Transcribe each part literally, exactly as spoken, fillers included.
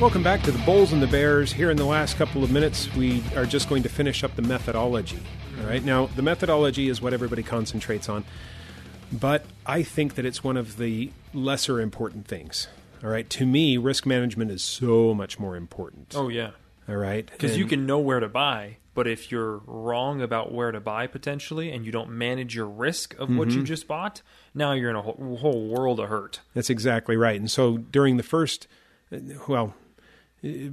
Welcome back to the Bulls and the Bears. Here in the last couple of minutes, we are just going to finish up the methodology. All right. Now, the methodology is what everybody concentrates on, but I think that it's one of the lesser important things. All right. To me, risk management is so much more important. Oh, yeah. All right. Because you can know where to buy, but if you're wrong about where to buy potentially and you don't manage your risk of mm-hmm. what you just bought, now you're in a whole, whole world of hurt. That's exactly right. And so during the first, well,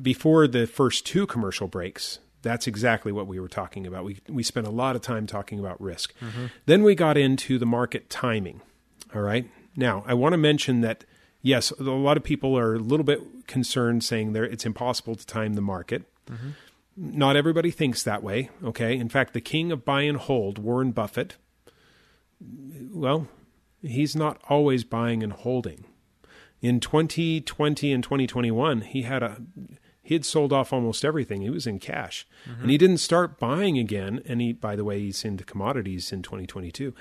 before the first two commercial breaks, that's exactly what we were talking about. We we spent a lot of time talking about risk. Mm-hmm. Then we got into the market timing. All right. Now, I want to mention that, yes, a lot of people are a little bit concerned saying there it's impossible to time the market. Mm-hmm. Not everybody thinks that way. Okay. In fact, the king of buy and hold, Warren Buffett, well, he's not always buying and holding. In twenty twenty and twenty twenty-one, he had a he had sold off almost everything. He was in cash. Mm-hmm. And he didn't start buying again. And he, by the way, he's into commodities in twenty twenty-two.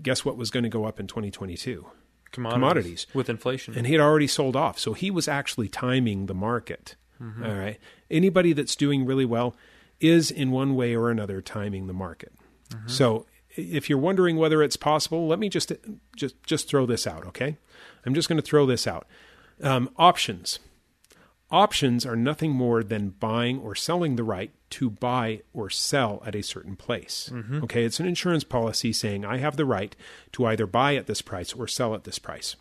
Guess what was going to go up in twenty twenty-two? Commodities. Commodities. With inflation. And he had already sold off. So he was actually timing the market. Mm-hmm. All right. Anybody that's doing really well is in one way or another timing the market. Mm-hmm. So if you're wondering whether it's possible, let me just, just, just throw this out. Okay. I'm just going to throw this out. Um, options. Options are nothing more than buying or selling the right to buy or sell at a certain place. Mm-hmm. Okay, it's an insurance policy saying I have the right to either buy at this price or sell at this price.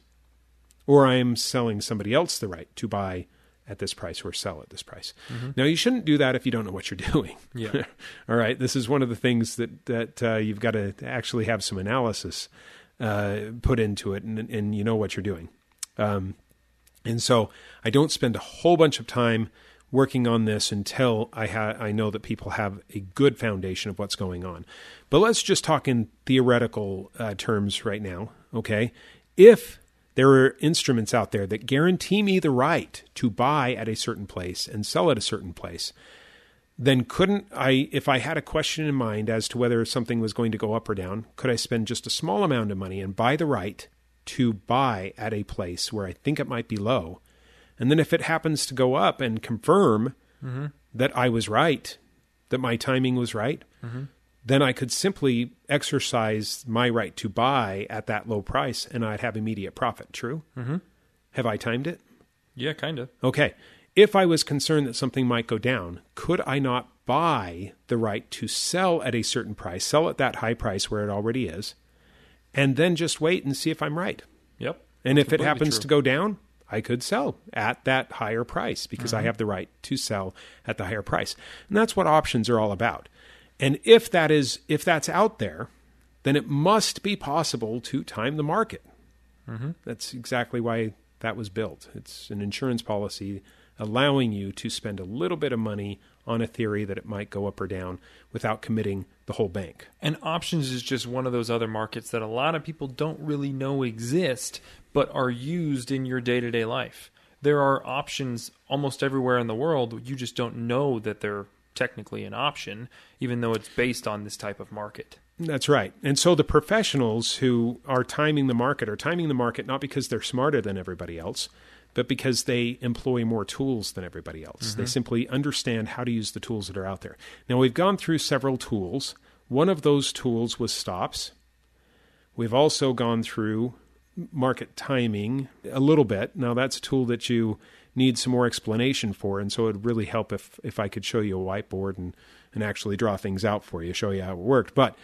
Or I am selling somebody else the right to buy at this price or sell at this price. Mm-hmm. Now, you shouldn't do that if you don't know what you're doing. Yeah. All right, this is one of the things that, that uh, you've got to actually have some analysis uh, put into it and, and you know what you're doing. Um And so I don't spend a whole bunch of time working on this until I ha- I know that people have a good foundation of what's going on. But let's just talk in theoretical uh, terms right now, okay? If there are instruments out there that guarantee me the right to buy at a certain place and sell at a certain place, then couldn't I, if I had a question in mind as to whether something was going to go up or down, could I spend just a small amount of money and buy the right to buy at a place where I think it might be low. And then if it happens to go up and confirm mm-hmm. that I was right, that my timing was right, mm-hmm. then I could simply exercise my right to buy at that low price and I'd have immediate profit. True? Mm-hmm. Have I timed it? Yeah, kind of. Okay. If I was concerned that something might go down, could I not buy the right to sell at a certain price, sell at that high price where it already is, and then just wait and see if I'm right? Yep. And if it happens true. to go down, I could sell at that higher price because mm-hmm. I have the right to sell at the higher price. And that's what options are all about. And if that is, if that's out there, then it must be possible to time the market. Mm-hmm. That's exactly why that was built. It's an insurance policy allowing you to spend a little bit of money on a theory that it might go up or down without committing the whole bank. And options is just one of those other markets that a lot of people don't really know exist, but are used in your day-to-day life. There are options almost everywhere in the world. You just don't know that they're technically an option, even though it's based on this type of market. That's right. And so the professionals who are timing the market are timing the market not because they're smarter than everybody else, but because they employ more tools than everybody else. Mm-hmm. They simply understand how to use the tools that are out there. Now, we've gone through several tools. One of those tools was stops. We've also gone through market timing a little bit. Now, that's a tool that you need some more explanation for, and so it would really help if, if I could show you a whiteboard and, and actually draw things out for you, show you how it worked. But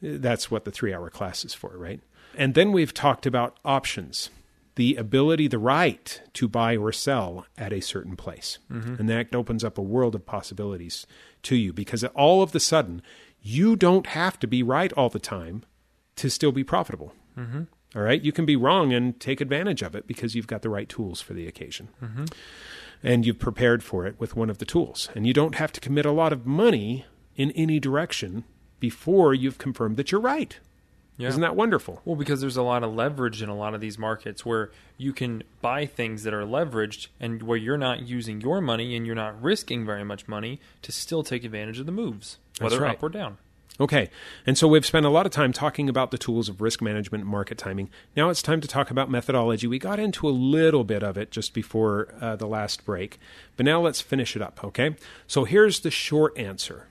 that's what the three-hour class is for, right? And then we've talked about options. The ability, the right to buy or sell at a certain place. Mm-hmm. And that opens up a world of possibilities to you because all of the sudden, you don't have to be right all the time to still be profitable. Mm-hmm. All right? You can be wrong and take advantage of it because you've got the right tools for the occasion. Mm-hmm. And you've prepared for it with one of the tools. And you don't have to commit a lot of money in any direction before you've confirmed that you're right. Yeah. Isn't that wonderful? Well, because there's a lot of leverage in a lot of these markets where you can buy things that are leveraged and where you're not using your money and you're not risking very much money to still take advantage of the moves, whether up or down. Okay, and so we've spent a lot of time talking about the tools of risk management and market timing. Now it's time to talk about methodology. We got into a little bit of it just before uh, the last break, but now let's finish it up, okay? So here's the short answer.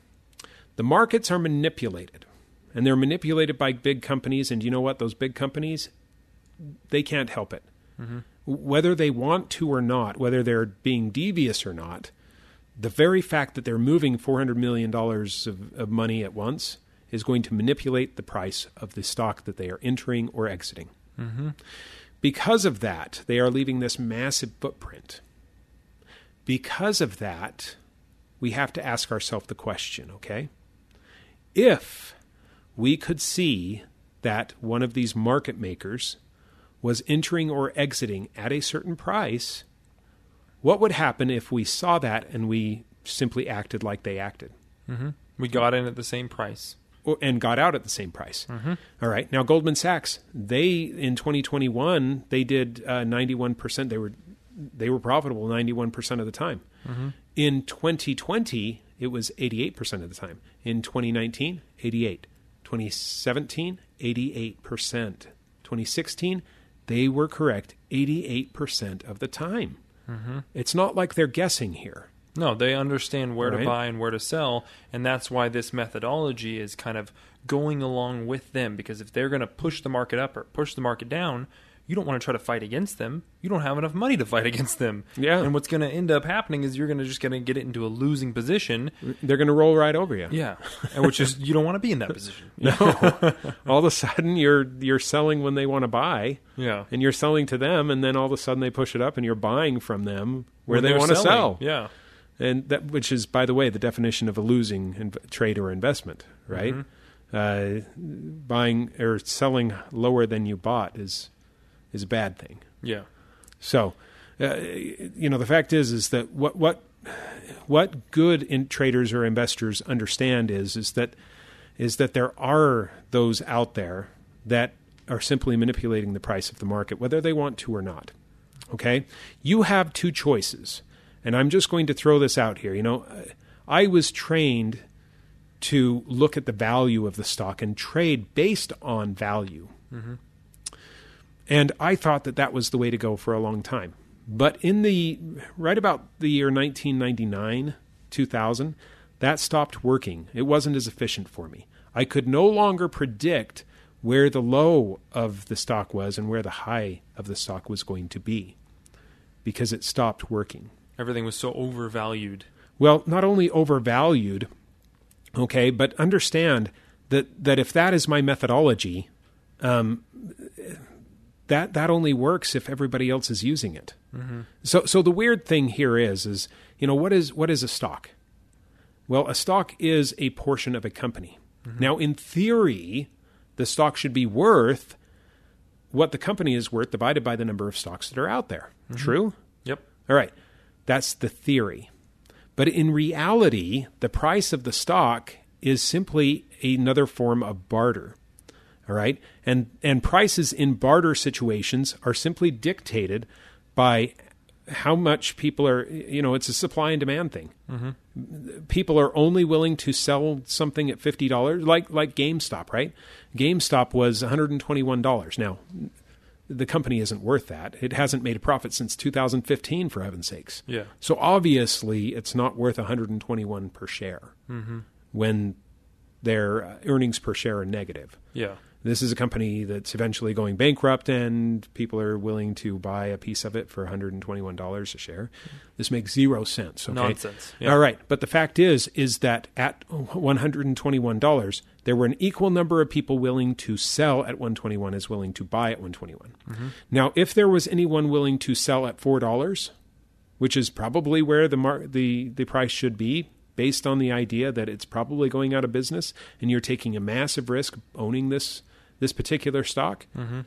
The markets are manipulated, and they're manipulated by big companies, and you know what? Those big companies, they can't help it. Mm-hmm. Whether they want to or not, whether they're being devious or not, the very fact that they're moving four hundred million dollars of, of money at once is going to manipulate the price of the stock that they are entering or exiting. Mm-hmm. Because of that, they are leaving this massive footprint. Because of that, we have to ask ourselves the question, okay? If we could see that one of these market makers was entering or exiting at a certain price, what would happen if we saw that and we simply acted like they acted? Mm-hmm. We got in at the same price. And got out at the same price. Mm-hmm. All right. Now, Goldman Sachs, they, in twenty twenty-one, they did uh, ninety-one percent. They were they were profitable ninety-one percent of the time. Mm-hmm. In twenty twenty, it was eighty-eight percent of the time. In twenty nineteen, eighty-eight. twenty seventeen, eighty-eight percent. twenty sixteen, they were correct eighty-eight percent of the time. Mm-hmm. It's not like they're guessing here. No, they understand where right? to buy and where to sell, and that's why this methodology is kind of going along with them, because if they're going to push the market up or push the market down, you don't want to try to fight against them. You don't have enough money to fight against them. Yeah. And what's going to end up happening is you're going to just going to get it into a losing position. They're going to roll right over you. Yeah. And which is, you don't want to be in that position. No. All of a sudden you're you're selling when they want to buy. Yeah. And you're selling to them, and then all of a sudden they push it up and you're buying from them where when they want selling. to sell. Yeah. And that, which is, by the way, the definition of a losing inv- trade or investment, right? Mm-hmm. Uh, buying or selling lower than you bought is is a bad thing. Yeah. So, uh, you know, the fact is, is that what what what good in traders or investors understand is is that is that there are those out there that are simply manipulating the price of the market, whether they want to or not. Okay? You have two choices. And I'm just going to throw this out here. You know, I was trained to look at the value of the stock and trade based on value. Mm-hmm. And I thought that that was the way to go for a long time. But in the, right about the year nineteen ninety-nine, two thousand, that stopped working. It wasn't as efficient for me. I could no longer predict where the low of the stock was and where the high of the stock was going to be because it stopped working. Everything was so overvalued. Well, not only overvalued, okay, but understand that, that if that is my methodology, um, That that only works if everybody else is using it. Mm-hmm. So so the weird thing here is is you know what is what is a stock? Well, a stock is a portion of a company. Mm-hmm. Now, in theory, the stock should be worth what the company is worth divided by the number of stocks that are out there. Mm-hmm. True? Yep. All right. That's the theory. But in reality, the price of the stock is simply another form of barter. All right. And and prices in barter situations are simply dictated by how much people are, you know, it's a supply and demand thing. Mm-hmm. People are only willing to sell something at fifty dollars, like like GameStop, right? GameStop was one hundred twenty-one dollars. Now, the company isn't worth that. It hasn't made a profit since two thousand fifteen, for heaven's sakes. Yeah. So obviously, it's not worth one hundred twenty-one dollars per share mm-hmm. when their earnings per share are negative. Yeah. This is a company that's eventually going bankrupt, and people are willing to buy a piece of it for one hundred twenty-one dollars a share. This makes zero sense. Okay? Nonsense. Yeah. All right. But the fact is, is that at one hundred twenty-one dollars, there were an equal number of people willing to sell at one hundred twenty-one dollars as willing to buy at one hundred twenty-one dollars. Mm-hmm. Now, if there was anyone willing to sell at four dollars, which is probably where the mar- the, the price should be, based on the idea that it's probably going out of business and you're taking a massive risk owning this this particular stock, mm-hmm.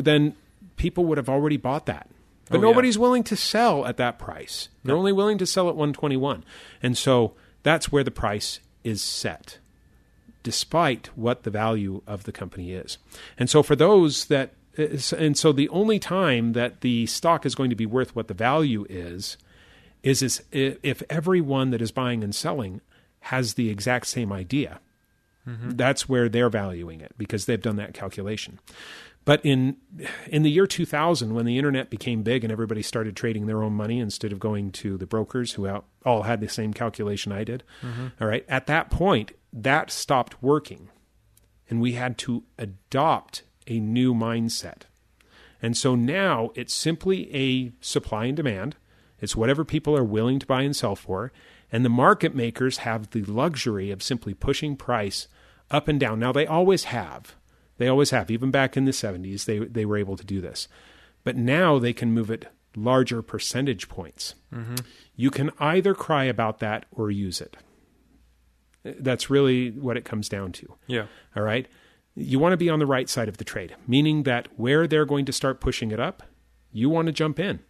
then people would have already bought that. But oh, nobody's yeah. willing to sell at that price. They're no. only willing to sell at one hundred twenty-one. And so that's where the price is set, despite what the value of the company is. And so for those that – and so the only time that the stock is going to be worth what the value is – is is if everyone that is buying and selling has the exact same idea. Mm-hmm. That's where they're valuing it because they've done that calculation. But in in the year two thousand, when the internet became big and everybody started trading their own money instead of going to the brokers who out, all had the same calculation I did, mm-hmm. all right, at that point, that stopped working. And we had to adopt a new mindset. And so now it's simply a supply and demand. It's whatever people are willing to buy and sell for. And the market makers have the luxury of simply pushing price up and down. Now, they always have. They always have. Even back in the seventies, they, they were able to do this. But now they can move it larger percentage points. Mm-hmm. You can either cry about that or use it. That's really what it comes down to. Yeah. All right? You want to be on the right side of the trade, meaning that where they're going to start pushing it up, you want to jump in.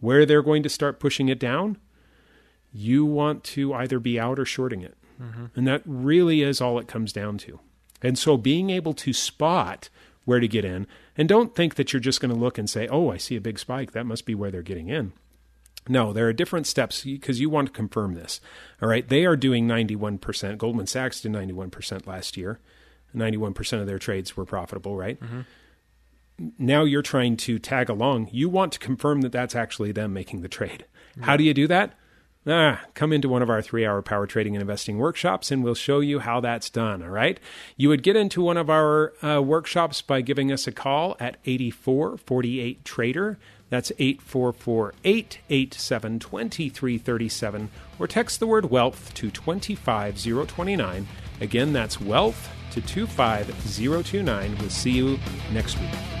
Where they're going to start pushing it down, you want to either be out or shorting it. Mm-hmm. And that really is all it comes down to. And so being able to spot where to get in, and don't think that you're just going to look and say, oh, I see a big spike. That must be where they're getting in. No, there are different steps because you want to confirm this. All right. They are doing ninety-one percent. Goldman Sachs did ninety-one percent last year. ninety-one percent of their trades were profitable, right? Mm-hmm. Now you're trying to tag along. You want to confirm that that's actually them making the trade. Mm-hmm. How do you do that? Ah, come into one of our three-hour power trading and investing workshops, and we'll show you how that's done, all right? You would get into one of our uh, workshops by giving us a call at eight four four eight TRADER. That's eight four four, eight eight seven, two three three seven, or text the word WEALTH to two five zero two nine. Again, that's WEALTH to two five zero two nine. We'll see you next week.